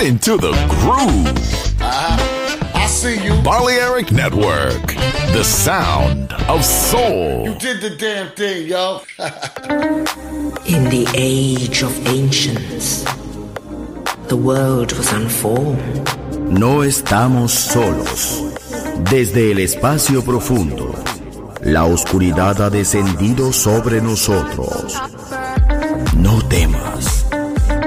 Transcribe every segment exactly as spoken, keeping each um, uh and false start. Get into the groove. Uh, I see you. Balearic Network, the sound of soul. You did the damn thing, yo. In the age of ancients, the world was unformed. No estamos solos. Desde el espacio profundo, la oscuridad ha descendido sobre nosotros. No temas.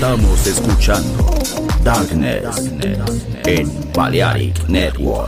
Estamos escuchando Darkness en Balearic Network.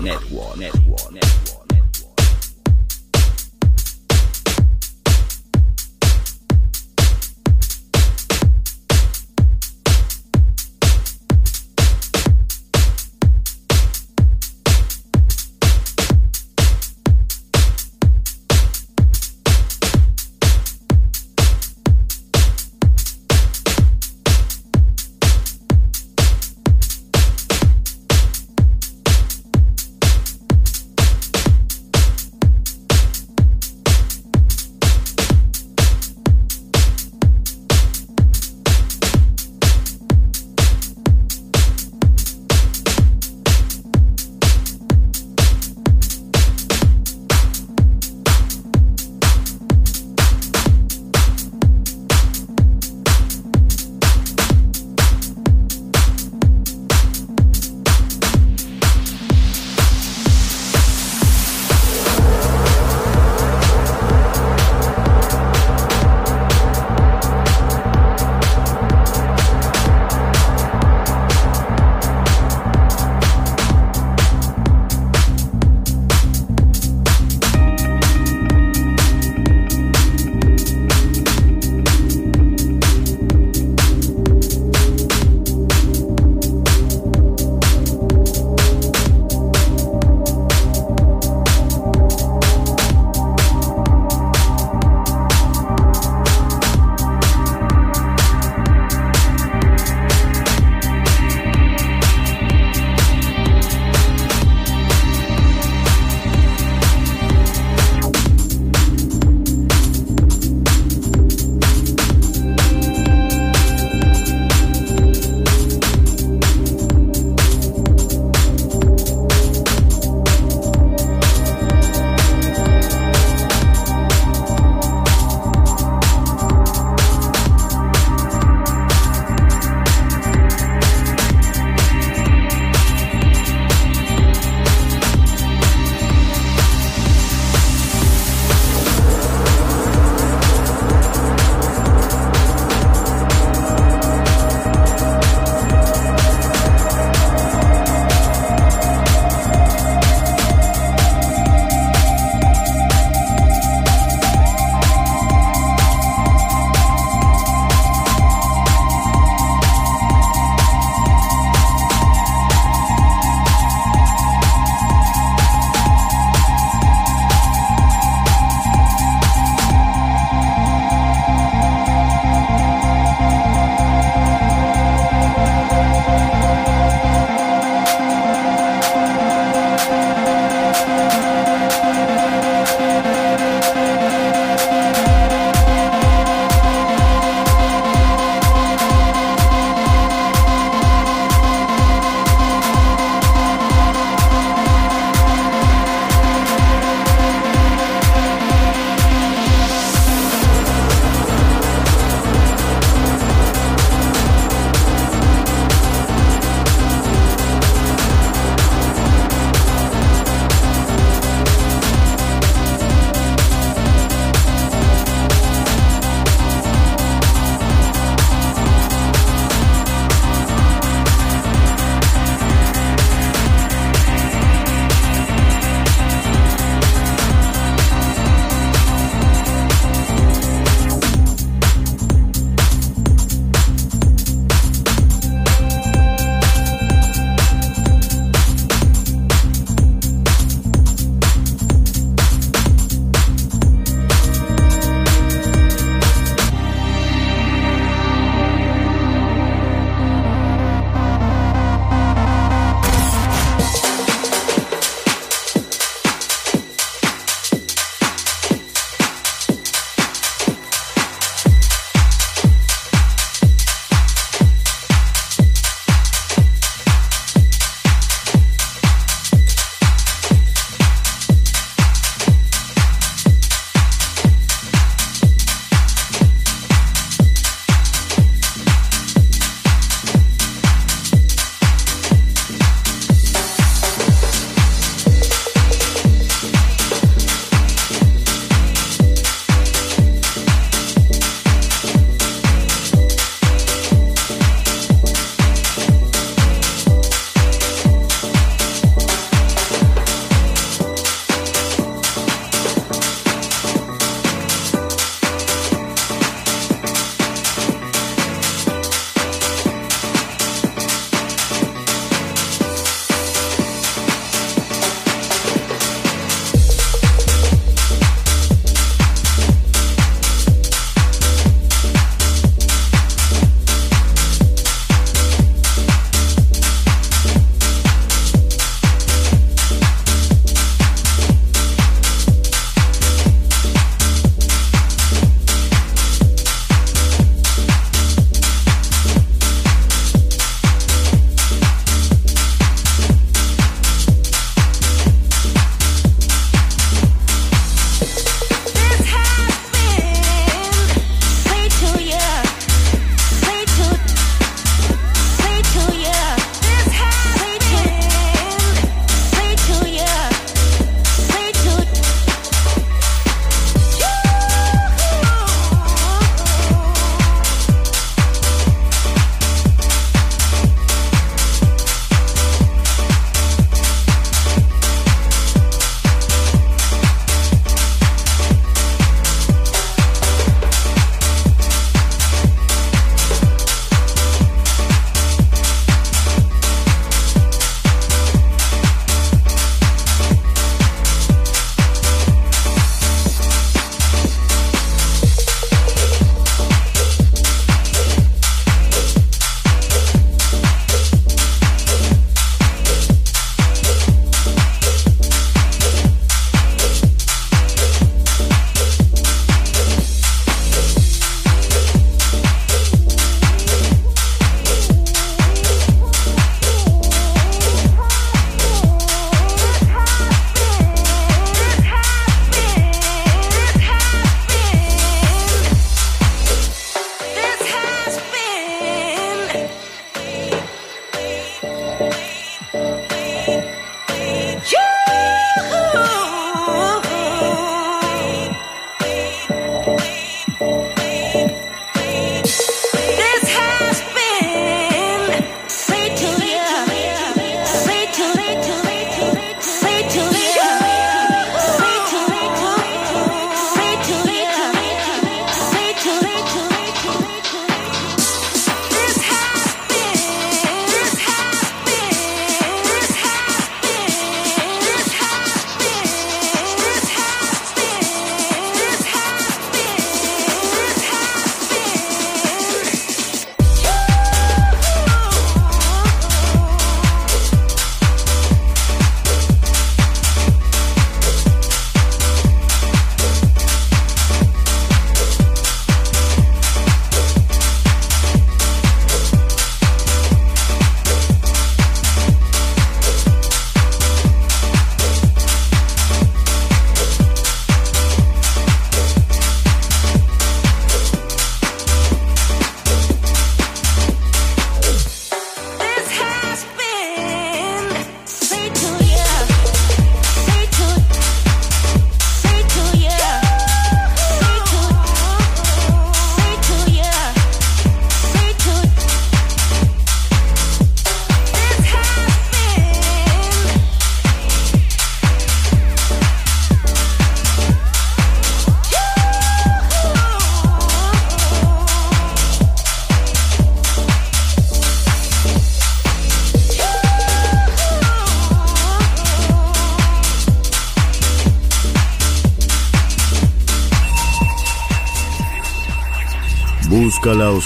Busca la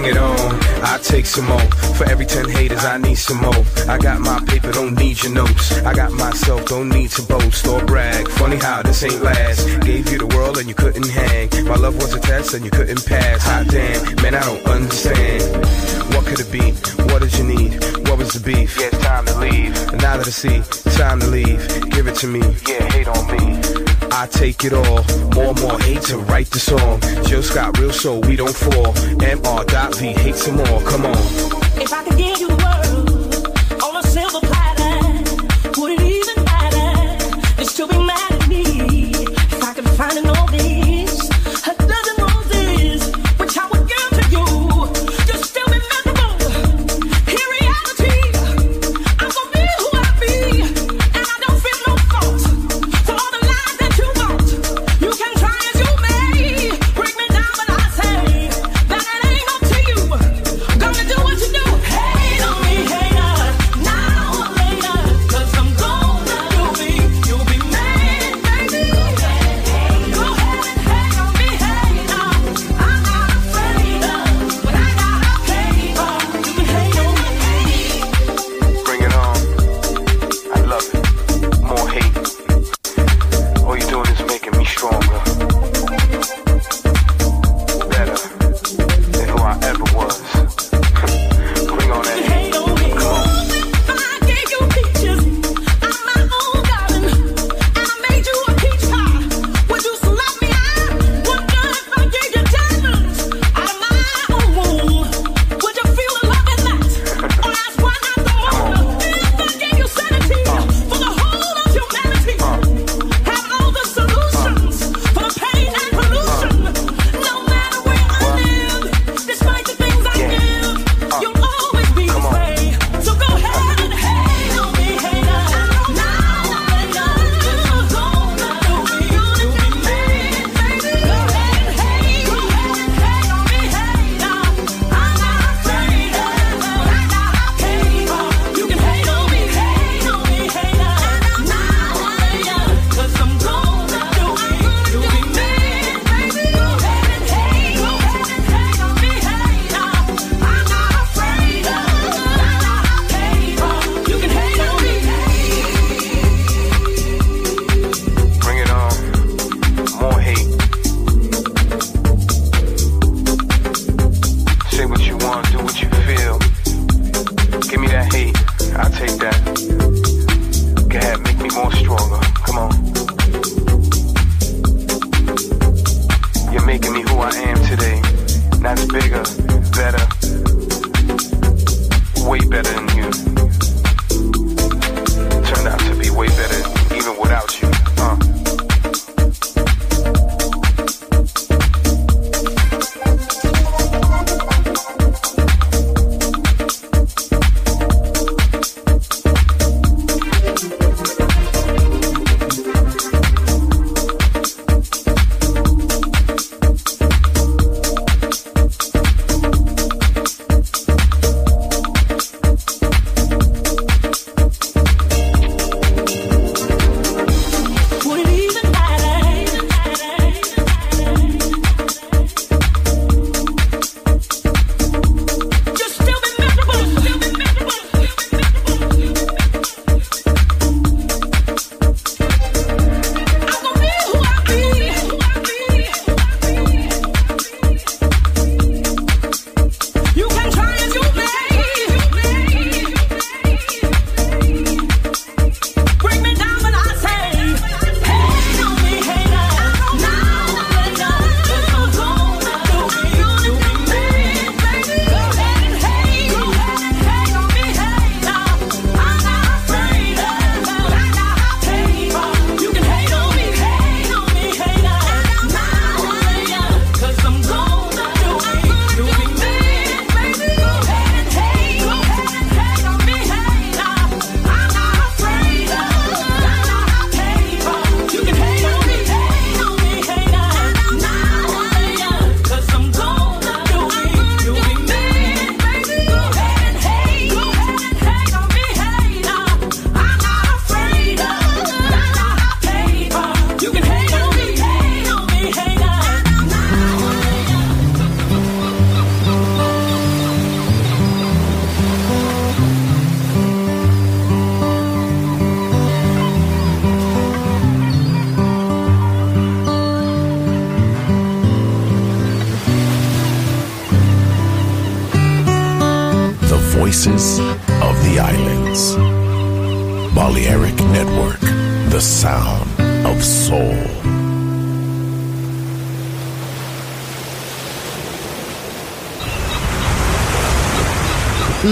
bring it on. I take some more. For every ten haters, I need some more. I got my paper, don't need your notes. I got myself, don't need to boast or brag. Funny how this ain't last. Gave you the world and you couldn't hang. My love was a test and you couldn't pass. Hot damn, man, I don't understand. What could it be? What did you need? What was the beef? Yeah, it's time to leave. Now that I see, time to leave. Give it to me. Yeah, hate on me. I take it all, more and more hate to write the song. Joe Scott, real soul, we don't fall. Mister Dot V, hate some more, come on. If I could give you the world on a silver platter, would it even matter? It's to be mad at me. If I could find an all this, a dozen roses, which I would give to you, you'd still be miserable. In reality, I'm gonna be who I be, and I don't feel no fault. voices of the islands. Balearic Network, the sound of soul.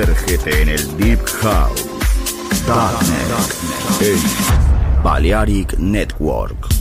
Summergete nel Deep House. Darkness en Balearic Network.